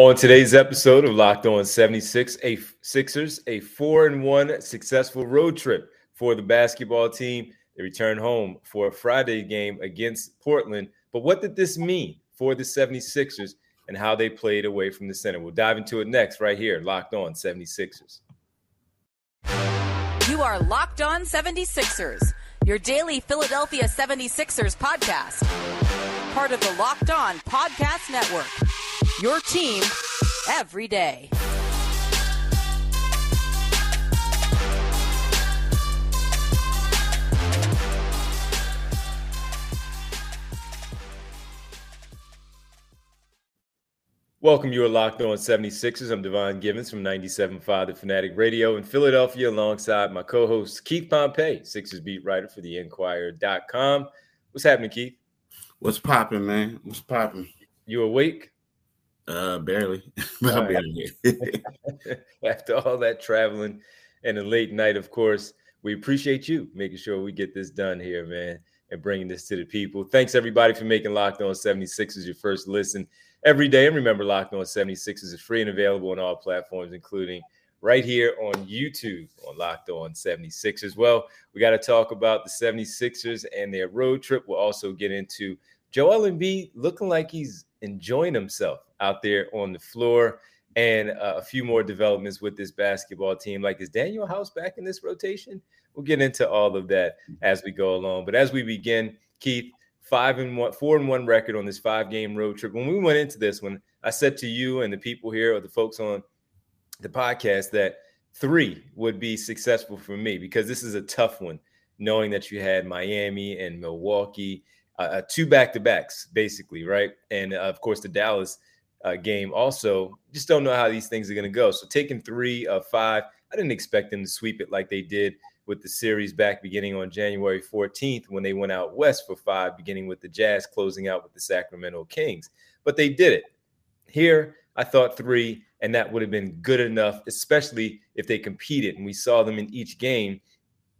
On today's episode of Locked On 76, Sixers, a 4-1 successful road trip for the basketball team. They return home for a Friday game against Portland. But what did this mean for the 76ers and how they played away from the center? We'll dive into it next right here, Locked On 76ers. You are Locked On 76ers, your daily Philadelphia 76ers podcast. Part of the Locked On Podcast Network. Your team every day. Welcome, you are Locked On 76ers. I'm Devon Givens from 97.5 The Fanatic Radio in Philadelphia, alongside my co-host Keith Pompey, Sixers beat writer for the Inquirer.com. What's happening, Keith? What's popping, man? What's popping? You awake? Barely. After all that traveling and a late night, of course, we appreciate you making sure we get this done here, man, and bringing this to the people. Thanks, everybody, for making Locked On 76ers your first listen every day. And remember, Locked On 76ers is free and available on all platforms, including right here on YouTube on Locked On 76ers. Well, we got to talk about the 76ers and their road trip. We'll also get into Joel Embiid looking like he's enjoying himself out there on the floor, and a few more developments with this basketball team. Like, is Daniel House back in this rotation? We'll get into all of that as we go along. But as we begin, Keith, 4-1 record on this 5-game road trip. When we went into this one, I said to you and the people here, or the folks on the podcast, that 3 would be successful for me, because this is a tough one, knowing that you had Miami and Milwaukee, 2 back-to-backs, basically, right? And, of course, the Dallas game also. Just don't know how these things are going to go. So taking 3 of 5, I didn't expect them to sweep it like they did with the series back beginning on January 14th when they went out west for 5, beginning with the Jazz, closing out with the Sacramento Kings. But they did it. Here, I thought 3, and that would have been good enough, especially if they competed. And we saw them in each game.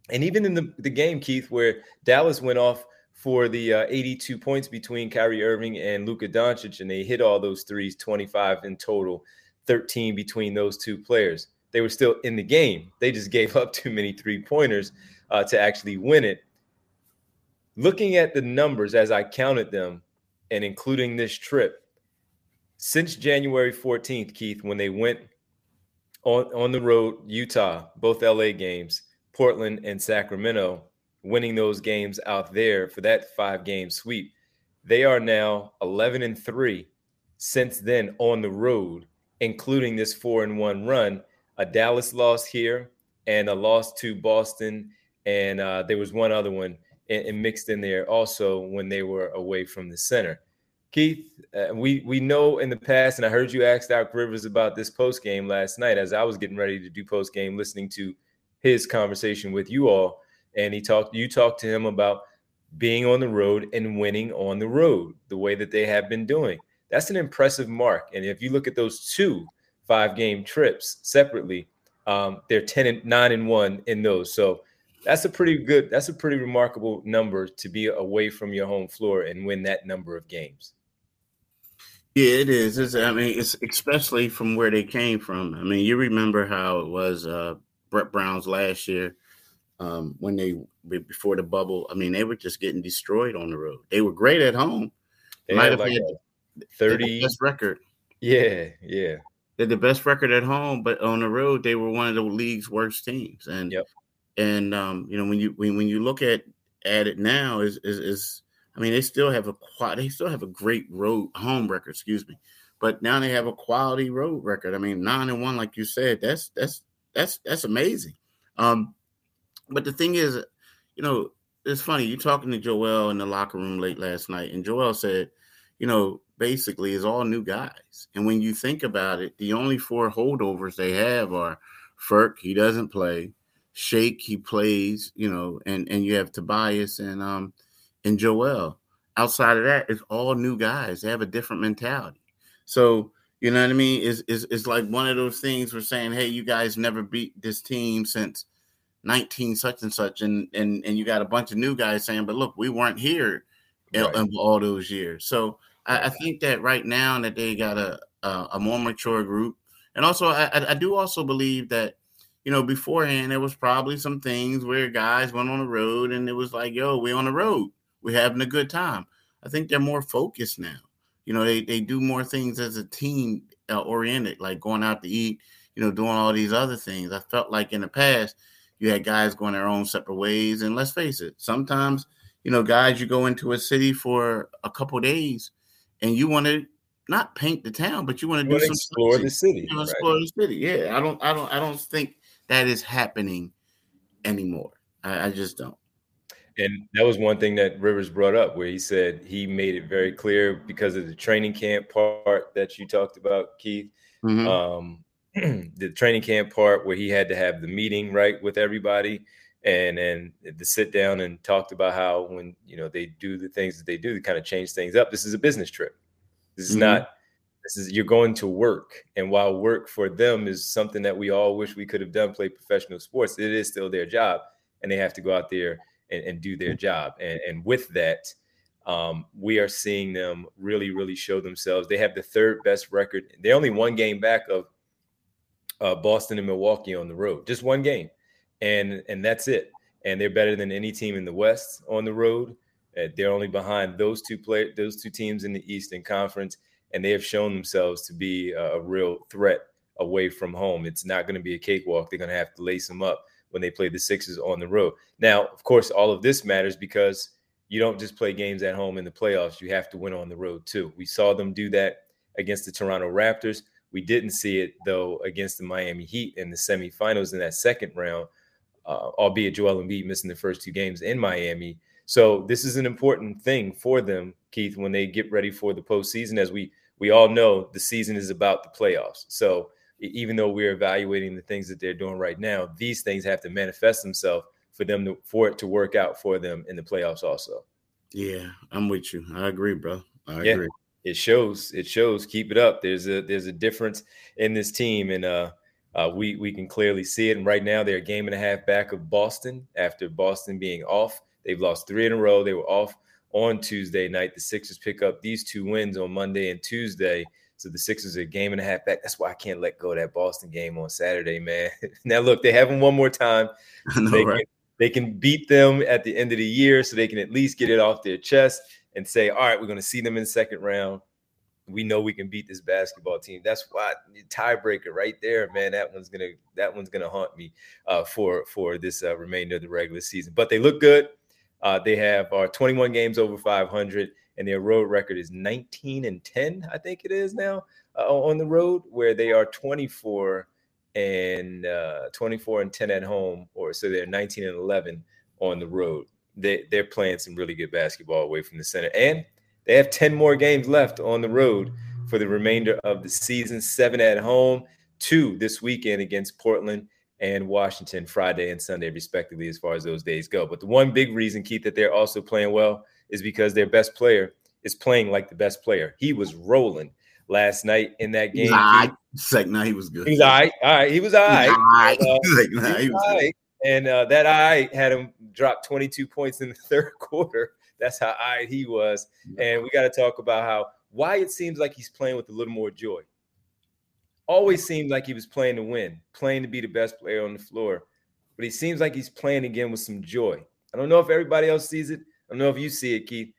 And even in the game, Keith, where Dallas went off for the 82 points between Kyrie Irving and Luka Doncic, and they hit all those threes, 25 in total, 13 between those two players. They were still in the game. They just gave up too many three-pointers to actually win it. Looking at the numbers as I counted them, and including this trip, since January 14th, Keith, when they went on the road, Utah, both LA games, Portland and Sacramento, winning those games out there for that 5-game sweep. They are now 11-3 since then on the road, including this 4-1 run. A Dallas loss here and a loss to Boston, and there was one other one and mixed in there also when they were away from the center. Keith, we know in the past, and I heard you ask Doc Rivers about this post-game last night as I was getting ready to do post-game, listening to his conversation with you all. And you talked to him about being on the road and winning on the road the way that they have been doing. That's an impressive mark. And if you look at those 2 5-game trips separately, they're 9-1 in those. So that's a pretty remarkable number to be away from your home floor and win that number of games. Yeah, it is. It's especially from where they came from. I mean, you remember how it was Brett Brown's last year. When they before the bubble, I mean, they were just getting destroyed on the road. They were great at home. They might have had a 30 best record. Yeah. They're the best record at home, but on the road, they were one of the league's worst teams. And when you look at it now, they still have a great road home record, but now they have a quality road record. I mean, 9-1, like you said, that's amazing. But the thing is, it's funny. You're talking to Joel in the locker room late last night, and Joel said, basically it's all new guys. And when you think about it, the only 4 holdovers they have are Furk, he doesn't play, Shake, he plays, and you have Tobias and Joel. Outside of that, it's all new guys. They have a different mentality. So, you know what I mean? It's like one of those things we're saying, hey, you guys never beat this team since 19 such and such, and you got a bunch of new guys saying, but look, we weren't here all those years. So I think that right now that they got a more mature group. And also, I do also believe that, you know, beforehand, there was probably some things where guys went on the road and it was like, yo, we're on the road. We're having a good time. I think they're more focused now. You know, they do more things as a team oriented, like going out to eat, you know, doing all these other things. I felt like in the past, you had guys going their own separate ways. And let's face it, sometimes, you know, guys, you go into a city for a couple of days and you want to not paint the town, but you want to do some explore the city. You know, explore the city. Yeah. I don't think that is happening anymore. I just don't. And that was one thing that Rivers brought up, where he said he made it very clear because of the training camp part that you talked about, Keith. Mm-hmm. The training camp part where he had to have the meeting, right, with everybody, and then the sit down and talked about how when, you know, they do the things that they do to kind of change things up. This is a business trip. This is not – this is – you're going to work. And while work for them is something that we all wish we could have done, play professional sports, it is still their job, and they have to go out there and do their job. And with that, we are seeing them really, really show themselves. They have the third best record. They're only one game back of Boston and Milwaukee on the road, just one game. And that's it. And they're better than any team in the West on the road. They're only behind those two teams in the Eastern Conference. And they have shown themselves to be a real threat away from home. It's not going to be a cakewalk. They're going to have to lace them up when they play the Sixers on the road. Now, of course, all of this matters because you don't just play games at home in the playoffs. You have to win on the road, too. We saw them do that against the Toronto Raptors. We didn't see it, though, against the Miami Heat in the semifinals in that second round, albeit Joel Embiid missing the first two games in Miami. So this is an important thing for them, Keith, when they get ready for the postseason. As we all know, the season is about the playoffs. So even though we're evaluating the things that they're doing right now, these things have to manifest themselves for it to work out for them in the playoffs also. Yeah, I'm with you. I agree, bro. I agree. It shows. Keep it up. There's a difference in this team, and we can clearly see it. And right now they're a game and a half back of Boston after Boston being off. They've lost three in a row. They were off on Tuesday night. The Sixers pick up these two wins on Monday and Tuesday. So the Sixers are a game and a half back. That's why I can't let go of that Boston game on Saturday, man. Now, look, they have them one more time. They can beat them at the end of the year so they can at least get it off their chest and say, all right, we're going to see them in the second round. We know we can beat this basketball team. That's why tiebreaker right there, man. That one's gonna haunt me for this remainder of the regular season. But they look good. They have 21 games over 500. And their road record is 19-10, I think it is now, on the road, where they are 24 and 10 at home, or so they're 19-11 on the road. They're playing some really good basketball away from the center, and they have 10 more games left on the road for the remainder of the season. 7 at home, 2 this weekend against Portland and Washington, Friday and Sunday respectively, as far as those days go. But the one big reason, Keith, that they're also playing well is because their best player is playing like the best player. He was rolling last night in that game. He was good. He was all right. And that I had him drop 22 points in the third quarter. That's how he was. And we got to talk about why it seems like he's playing with a little more joy. Always seemed like he was playing to win, playing to be the best player on the floor. But he seems like he's playing again with some joy. I don't know if everybody else sees it. I don't know if you see it, Keith.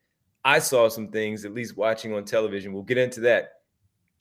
I saw some things, at least watching on television. We'll get into that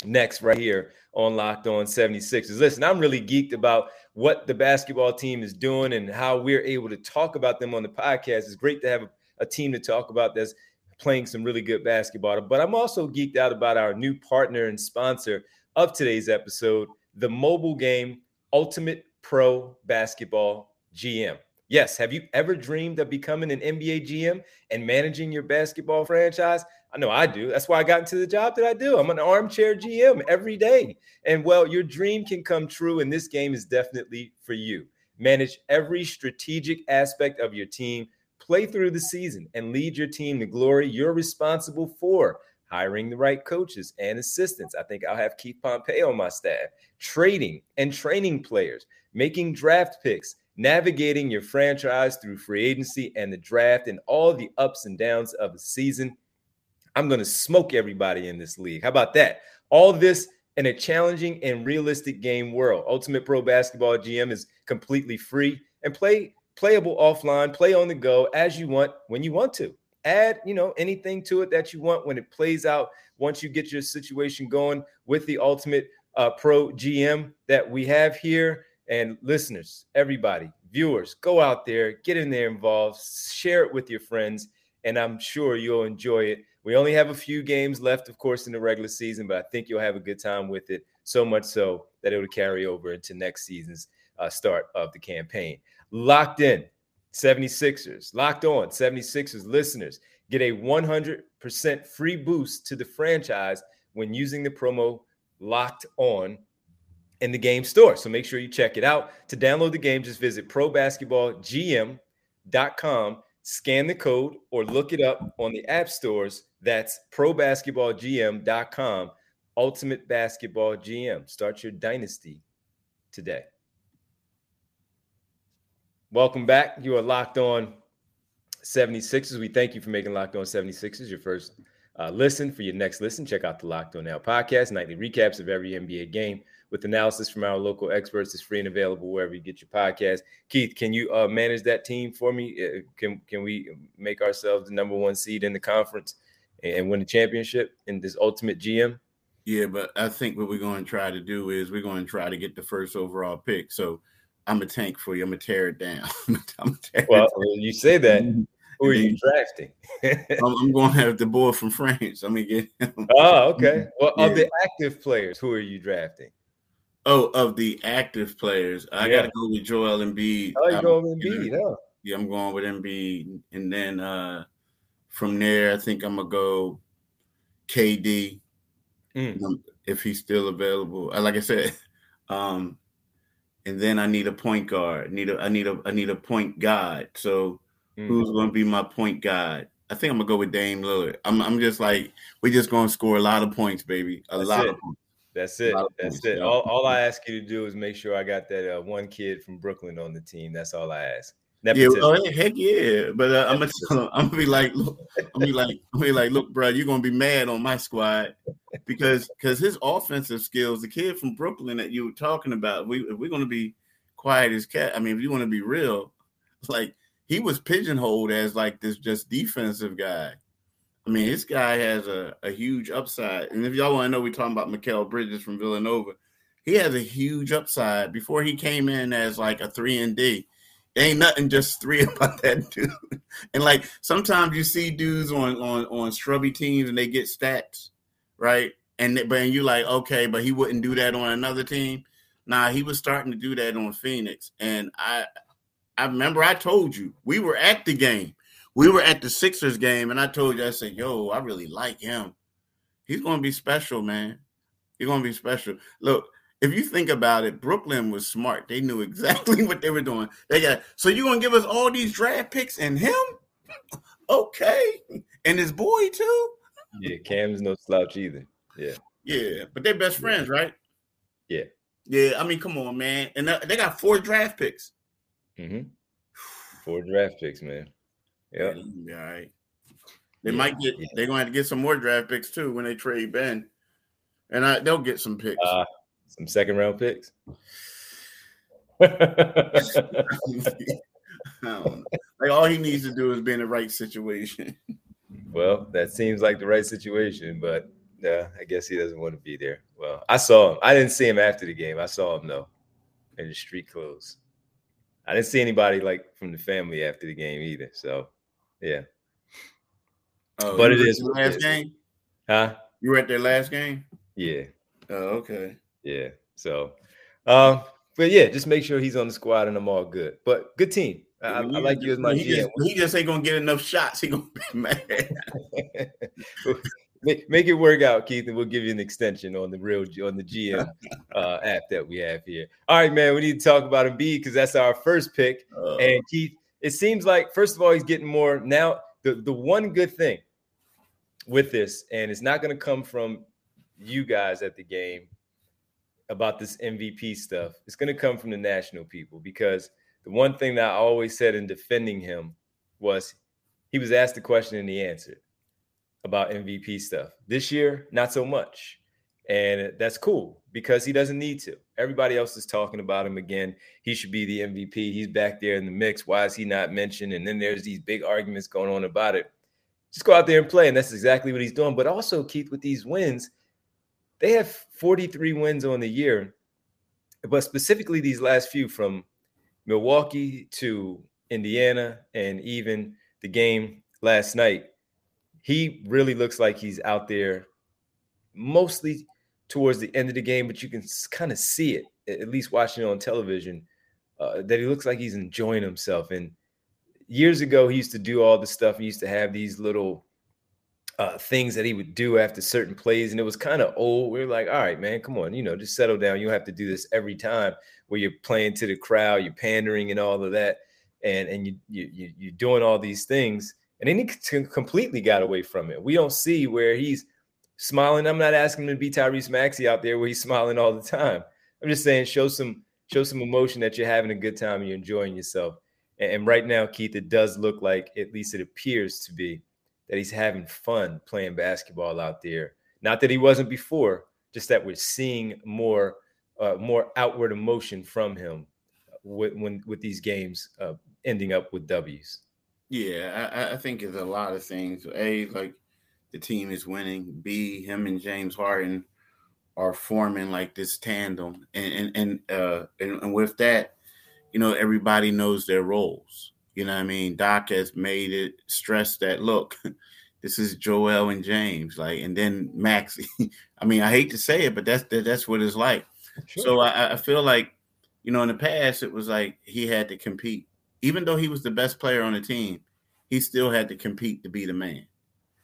next right here on Locked On 76ers. Listen, I'm really geeked about what the basketball team is doing and how we're able to talk about them on the podcast. It's great to have a team to talk about that's playing some really good basketball. But I'm also geeked out about our new partner and sponsor of today's episode, the mobile game Ultimate Pro Basketball GM. Yes, have you ever dreamed of becoming an NBA GM and managing your basketball franchise? I know I do. That's why I got into the job that I do. I'm an armchair GM every day. And, well, your dream can come true, and this game is definitely for you. Manage every strategic aspect of your team, play through the season, and lead your team to glory. You're responsible for hiring the right coaches and assistants. I think I'll have Keith Pompey on my staff. Trading and training players, making draft picks, navigating your franchise through free agency and the draft and all the ups and downs of the season. I'm going to smoke everybody in this league. How about that? All this in a challenging and realistic game world. Ultimate Pro Basketball GM is completely free and playable offline, play on the go as you want, when you want to. Add, anything to it that you want when it plays out. Once you get your situation going with the Ultimate Pro GM that we have here. And listeners, everybody, viewers, go out there, get in there involved, share it with your friends, and I'm sure you'll enjoy it. We only have a few games left, of course, in the regular season, but I think you'll have a good time with it, so much so that it'll carry over into next season's start of the campaign. Locked in 76ers, locked on 76ers listeners, get a 100% free boost to the franchise when using the promo Locked On in the game store. So make sure you check it out. To download the game, just visit probasketballgm.com, scan the code, or look it up on the app stores. That's probasketballgm.com, Ultimate Basketball GM. Start your dynasty today. Welcome back. You are Locked On 76ers. We thank you for making Locked On 76ers your first listen. For your next listen, check out the Locked On Now podcast, nightly recaps of every NBA game with analysis from our local experts. It's free and available wherever you get your podcast. Keith, can you manage that team for me? Can we make ourselves the number one seed in the conference and win the championship in this Ultimate GM? Yeah, but I think what we're going to try to do is we're going to try to get the first overall pick. So I'm a tank for you. I'm going to tear it down. When you say that, who are you drafting? I'm going to have the boy from France. I'm going to get him. Oh, okay. Well, yeah. Of the active players, who are you drafting? Oh, of the active players, I got to go with Joel Embiid. Oh, you're going with Embiid, huh? Yeah, I'm going with Embiid. And then from there, I think I'm going to go KD if he's still available. Like I said, and then I need a point guard. I need a point guard. So who's going to be my point guard? I think I'm going to go with Dame Lillard. I'm just like, we're just going to score a lot of points, baby. A lot of points. That's it. That's it. All I ask you to do is make sure I got that one kid from Brooklyn on the team. That's all I ask. Nepotism. Yeah, heck yeah. But I'm gonna be like, look, bro, you're gonna be mad on my squad because his offensive skills, the kid from Brooklyn that you were talking about, if we're gonna be quiet as cat. I mean, if you want to be real, like he was pigeonholed as like this just defensive guy. I mean, this guy has a huge upside. And if y'all want to know, we're talking about Mikal Bridges from Villanova. He has a huge upside. Before he came in as like a 3-and-D, ain't nothing just 3 about that dude. And like sometimes you see dudes on scrubby teams and they get stats, right? And you like, okay, but he wouldn't do that on another team. Nah, he was starting to do that on Phoenix. And I remember I told you, we were at the game. We were at the Sixers game, and I told you, I said, yo, I really like him. He's going to be special, man. He's going to be special. Look, if you think about it, Brooklyn was smart. They knew exactly what they were doing. So you're going to give us all these draft picks and him? Okay. And his boy, too? Yeah, Cam's no slouch either. Yeah. Yeah, but they're best friends, right? Yeah. Yeah, I mean, come on, man. And they got 4 draft picks. Mm-hmm. 4 draft picks, man. Yep. Yeah, all right. They're gonna have to get some more draft picks too when they trade Ben. And they'll get some picks. Some second round picks. Like all he needs to do is be in the right situation. Well, that seems like the right situation, but I guess he doesn't want to be there. Well, I saw him. I didn't see him after the game. I saw him though in the street clothes. I didn't see anybody like from the family after the game either. So yeah. Oh, but it is last game? Huh? You were at their last game? Yeah. Oh, okay. Yeah. So but yeah, just make sure he's on the squad and I'm all good. But good team. I like you as my GM. He just ain't gonna get enough shots. He gonna be mad. Make it work out, Keith, and we'll give you an extension on the GM app that we have here. All right, man, we need to talk about Embiid because that's our first pick. And Keith, it seems like, first of all, he's getting more. Now, the one good thing with this, and it's not going to come from you guys at the game about this MVP stuff. It's going to come from the national people because the one thing that I always said in defending him was he was asked the question and he answered about MVP stuff. This year, not so much. And that's cool because he doesn't need to. Everybody else is talking about him again. He should be the MVP. He's back there in the mix. Why is he not mentioned? And then there's these big arguments going on about it. Just go out there and play, and that's exactly what he's doing. But also, Keith, with these wins, they have 43 wins on the year, but specifically these last few from Milwaukee to Indiana and even the game last night. He really looks like he's out there mostly towards the end of the game, but you can kind of see it, at least watching it on television, that he looks like he's enjoying himself. And years ago, he used to do all this stuff. He used to have these little things that he would do after certain plays, and it was kind of old. We were like, all right, man, come on, just settle down. You don't have to do this every time where you're playing to the crowd, you're pandering and all of that, and you're doing all these things. And then he completely got away from it. We don't see where he's smiling. I'm not asking him to be Tyrese Maxey out there where he's smiling all the time. I'm just saying show some emotion that you're having a good time and you're enjoying yourself. And right now, Keith, it does look like, at least it appears to be, that he's having fun playing basketball out there. Not that he wasn't before, just that we're seeing more outward emotion from him with these games ending up with W's. Yeah, I think there's a lot of things. A, like the team is winning. B, him and James Harden are forming like this tandem, and with that, everybody knows their roles. You know what I mean? Doc has made it stress that, look, this is Joel and James, and then Maxey. I mean, I hate to say it, but that's what it's like. Sure. So I feel like, in the past, it was like he had to compete. Even though he was the best player on the team, he still had to compete to be the man.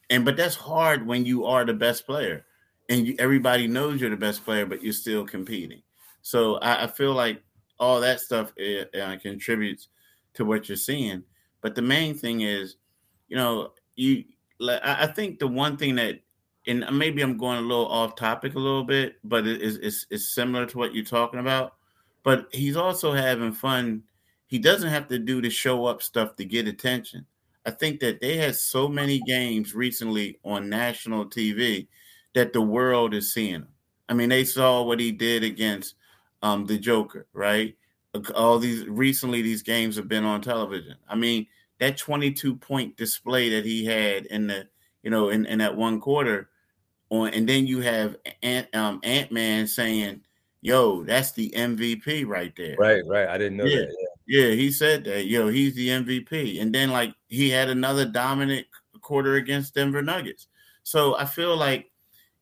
But that's hard when you are the best player. And everybody knows you're the best player, but you're still competing. So I feel like all that stuff contributes to what you're seeing. But the main thing is, I think the one thing that, and maybe I'm going a little off topic a little bit, but it's similar to what you're talking about. But he's also having fun. He doesn't have to do the show up stuff to get attention. I think that they had so many games recently on national TV that the world is seeing him. I mean, they saw what he did against the Joker, right? All these games have been on television. I mean, that 22-point display that he had in the, in that one quarter, and then you have Ant-Man saying, "Yo, that's the MVP right there." Right. I didn't know that. Yeah, he said that. Yo, he's the MVP. And then he had another dominant quarter against Denver Nuggets. So I feel like,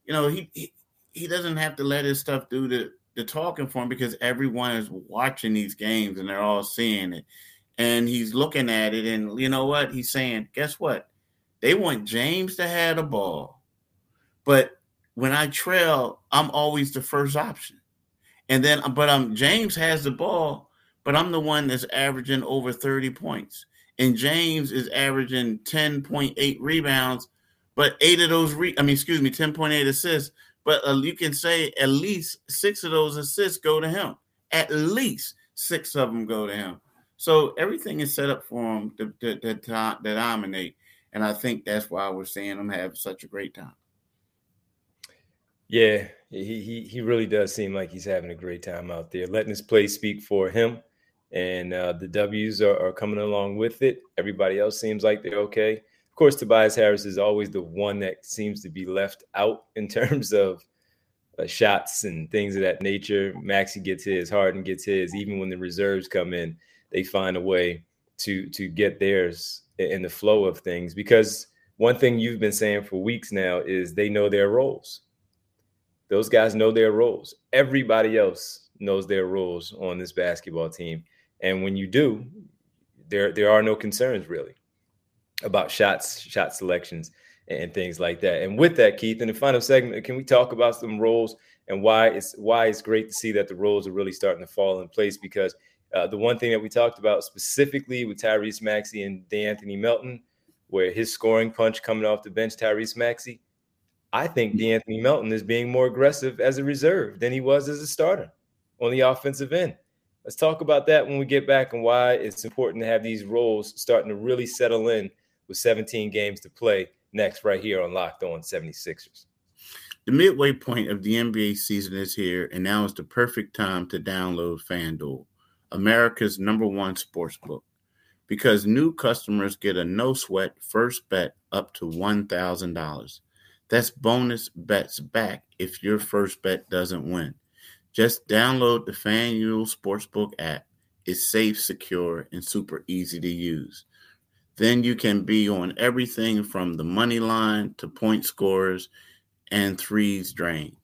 he doesn't have to let his stuff do the talking for him because everyone is watching these games and they're all seeing it. And he's looking at it, and you know what? He's saying, guess what? They want James to have the ball. But when I trail, I'm always the first option. And then, James has the ball, but I'm the one that's averaging over 30 points. And James is averaging 10.8 rebounds, but 10.8 assists. But you can say at least 6 of those assists go to him. At least 6 of them go to him. So everything is set up for him to dominate. And I think that's why we're seeing him have such a great time. Yeah, he really does seem like he's having a great time out there, letting his play speak for him. And the W's are coming along with it. Everybody else seems like they're okay. Of course, Tobias Harris is always the one that seems to be left out in terms of shots and things of that nature. Maxey gets his, Harden gets his. Even when the reserves come in, they find a way to get theirs in the flow of things. Because one thing you've been saying for weeks now is they know their roles. Those guys know their roles. Everybody else knows their roles on this basketball team. And when you do, there are no concerns, really, about shots, shot selections, and things like that. And with that, Keith, in the final segment, can we talk about some roles and why it's great to see that the roles are really starting to fall in place? Because the one thing that we talked about specifically with Tyrese Maxey and De'Anthony Melton, where his scoring punch coming off the bench, Tyrese Maxey, I think De'Anthony Melton is being more aggressive as a reserve than he was as a starter on the offensive end. Let's talk about that when we get back and why it's important to have these roles starting to really settle in with 17 games to play next right here on Locked On 76ers. The midway point of the NBA season is here, and now is the perfect time to download FanDuel, America's #1 sportsbook, because new customers get a no-sweat first bet up to $1,000. That's bonus bets back if your first bet doesn't win. Just download the FanDuel Sportsbook app. It's safe, secure, and super easy to use. Then you can be on everything from the money line to point scorers and threes drained.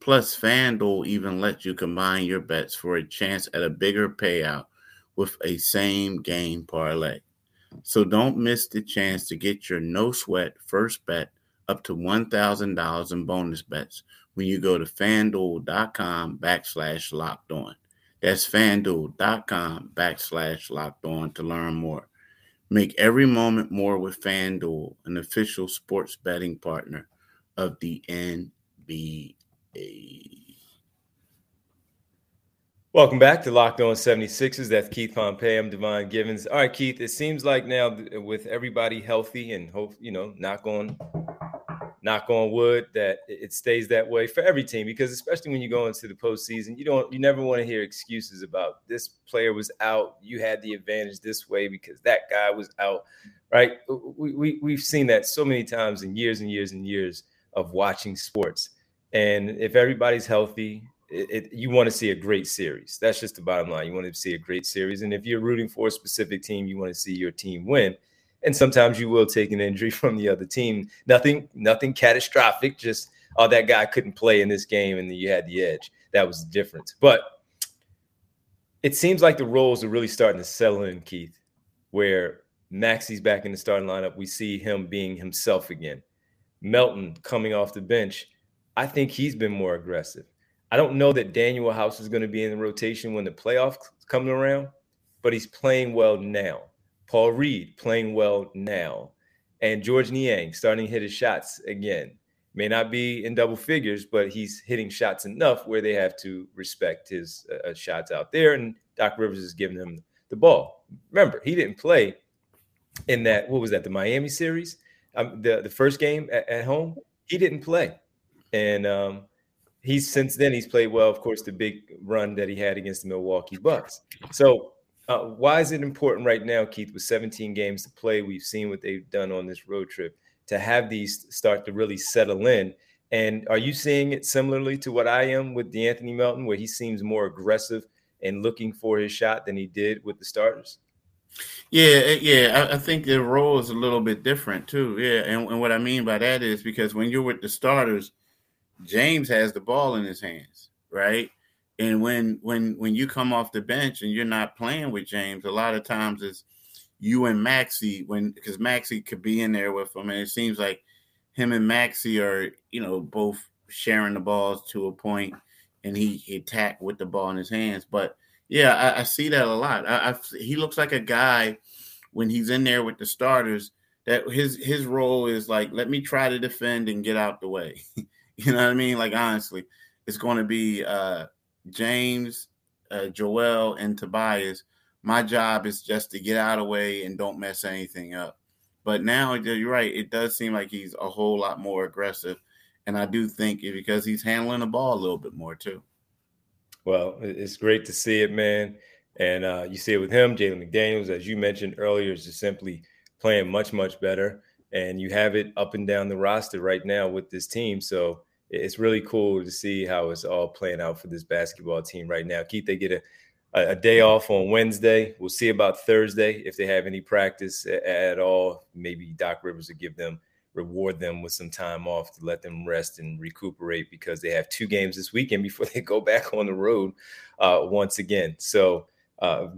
Plus, FanDuel even lets you combine your bets for a chance at a bigger payout with a same-game parlay. So don't miss the chance to get your no-sweat first bet up to $1,000 in bonus bets when you go to FanDuel.com/LockedOn. That's FanDuel.com/LockedOn to learn more. Make every moment more with FanDuel, an official sports betting partner of the NBA. Welcome back to Locked On 76ers. That's Keith Pompey. I'm Devon Givens. All right, Keith, it seems like now with everybody healthy and hope, you know, knock on wood, that it stays that way for every team, because especially when you go into the postseason, you never want to hear excuses about this player was out, you had the advantage this way because that guy was out, right? We've seen that so many times in years and years and years of watching sports. And if everybody's healthy, you want to see a great series. That's just the bottom line. You want to see a great series. And if you're rooting for a specific team, you want to see your team win. And sometimes you will take an injury from the other team. Nothing catastrophic, just, oh, that guy couldn't play in this game and you had the edge. That was the difference. But it seems like the roles are really starting to settle in, Keith, where Maxey's back in the starting lineup. We see him being himself again. Melton coming off the bench. I think he's been more aggressive. I don't know that Daniel House is going to be in the rotation when the playoffs come around, but he's playing well now. Paul Reed playing well now. And George Niang starting to hit his shots again. May not be in double figures, but he's hitting shots enough where they have to respect his shots out there. And Doc Rivers is giving him the ball. Remember, he didn't play in that, what was that, the Miami series? The first game at home? He didn't play. And Since then he's played well, of course, the big run that he had against the Milwaukee Bucks. So why is it important right now, Keith, with 17 games to play? We've seen what they've done on this road trip to have these start to really settle in. And are you seeing it similarly to what I am with De'Anthony Melton, where he seems more aggressive and looking for his shot than he did with the starters? Yeah. I think the role is a little bit different, too. Yeah. And what I mean by that is because when you're with the starters, James has the ball in his hands, right? And when you come off the bench and you're not playing with James, a lot of times it's you and Maxey, because Maxey could be in there with him, and it seems like him and Maxey are, you know, both sharing the balls to a point, and he attacked with the ball in his hands. But yeah, I see that a lot. He looks like a guy when he's in there with the starters that his role is like, let me try to defend and get out the way. You know what I mean? Like, honestly, it's going to be James, Joel, and Tobias. My job is just to get out of the way and don't mess anything up. But now, you're right, it does seem like he's a whole lot more aggressive. And I do think it's because he's handling the ball a little bit more, too. Well, it's great to see it, man. And you see it with him. Jalen McDaniels, as you mentioned earlier, is just simply playing much, much better. And you have it up and down the roster right now with this team. So it's really cool to see how it's all playing out for this basketball team right now. Keith, they get a day off on Wednesday. We'll see about Thursday if they have any practice at all. Maybe Doc Rivers will reward them with some time off to let them rest and recuperate, because they have 2 games this weekend before they go back on the road once again. So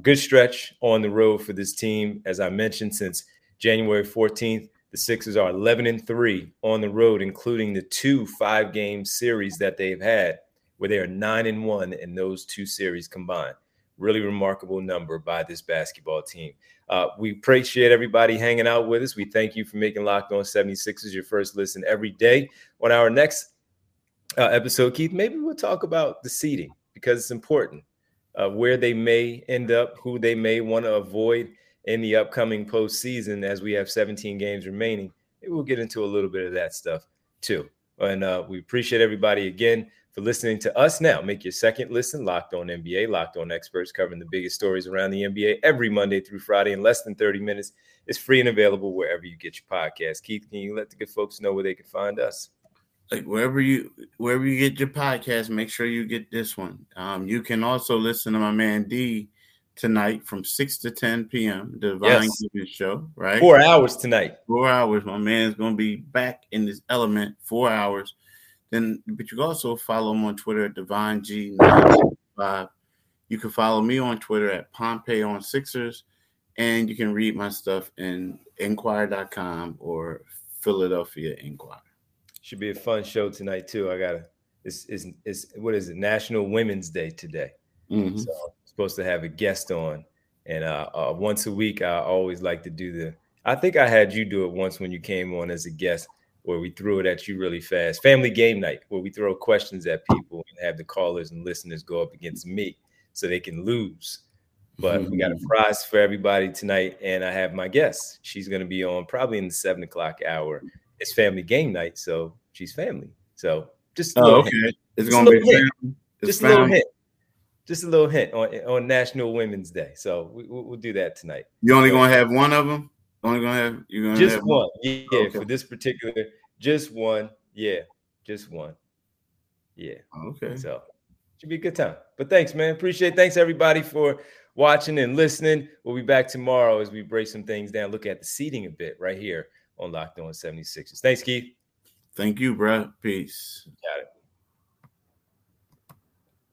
good stretch on the road for this team. As I mentioned, since January 14th, the Sixers are 11-3 on the road, including the 2 5-game series that they've had, where they are 9-1 in those 2 series combined. Really remarkable number by this basketball team. We appreciate everybody hanging out with us. We thank you for making Locked On 76ers your first listen every day. On our next episode, Keith, maybe we'll talk about the seeding, because it's important, where they may end up, who they may want to avoid in the upcoming postseason, as we have 17 games remaining. We'll get into a little bit of that stuff too. And we appreciate everybody again for listening to us. Now, make your second listen Locked On NBA. Locked On experts covering the biggest stories around the NBA every Monday through Friday in less than 30 minutes. It's free and available wherever you get your podcast. Keith, can you let the good folks know where they can find us? Like wherever you get your podcast, make sure you get this one. You can also listen to my man D tonight from 6 to 10 p.m. Divine Givens Show, right? 4 hours tonight. 4 hours. My man's going to be back in this element, 4 hours. But you can also follow him on Twitter at DivineG975. You can follow me on Twitter at Pompey on Sixers. And you can read my stuff in Inquirer.com or Philadelphia Inquirer. Should be a fun show tonight, too. What is it? National Women's Day today. Mm-hmm. So I'm supposed to have a guest on. And once a week, I always like to do I think I had you do it once when you came on as a guest, where we threw it at you really fast. Family game night, where we throw questions at people and have the callers and listeners go up against me so they can lose. But we got a prize for everybody tonight, and I have my guest. She's going to be on probably in the 7 o'clock hour. It's family game night, so she's family. So just a little hint. It's going to be Just a little hint on National Women's Day. So we'll do that tonight. You only going to have one of them? You're gonna have one. Yeah, okay. For this particular, just one. Yeah, just one. Yeah. Okay. So should be a good time. But thanks, man. Appreciate it. Thanks everybody for watching and listening. We'll be back tomorrow as we break some things down, look at the seating a bit right here on Locked On 76ers. Thanks, Keith. Thank you, bro. Peace. Got it.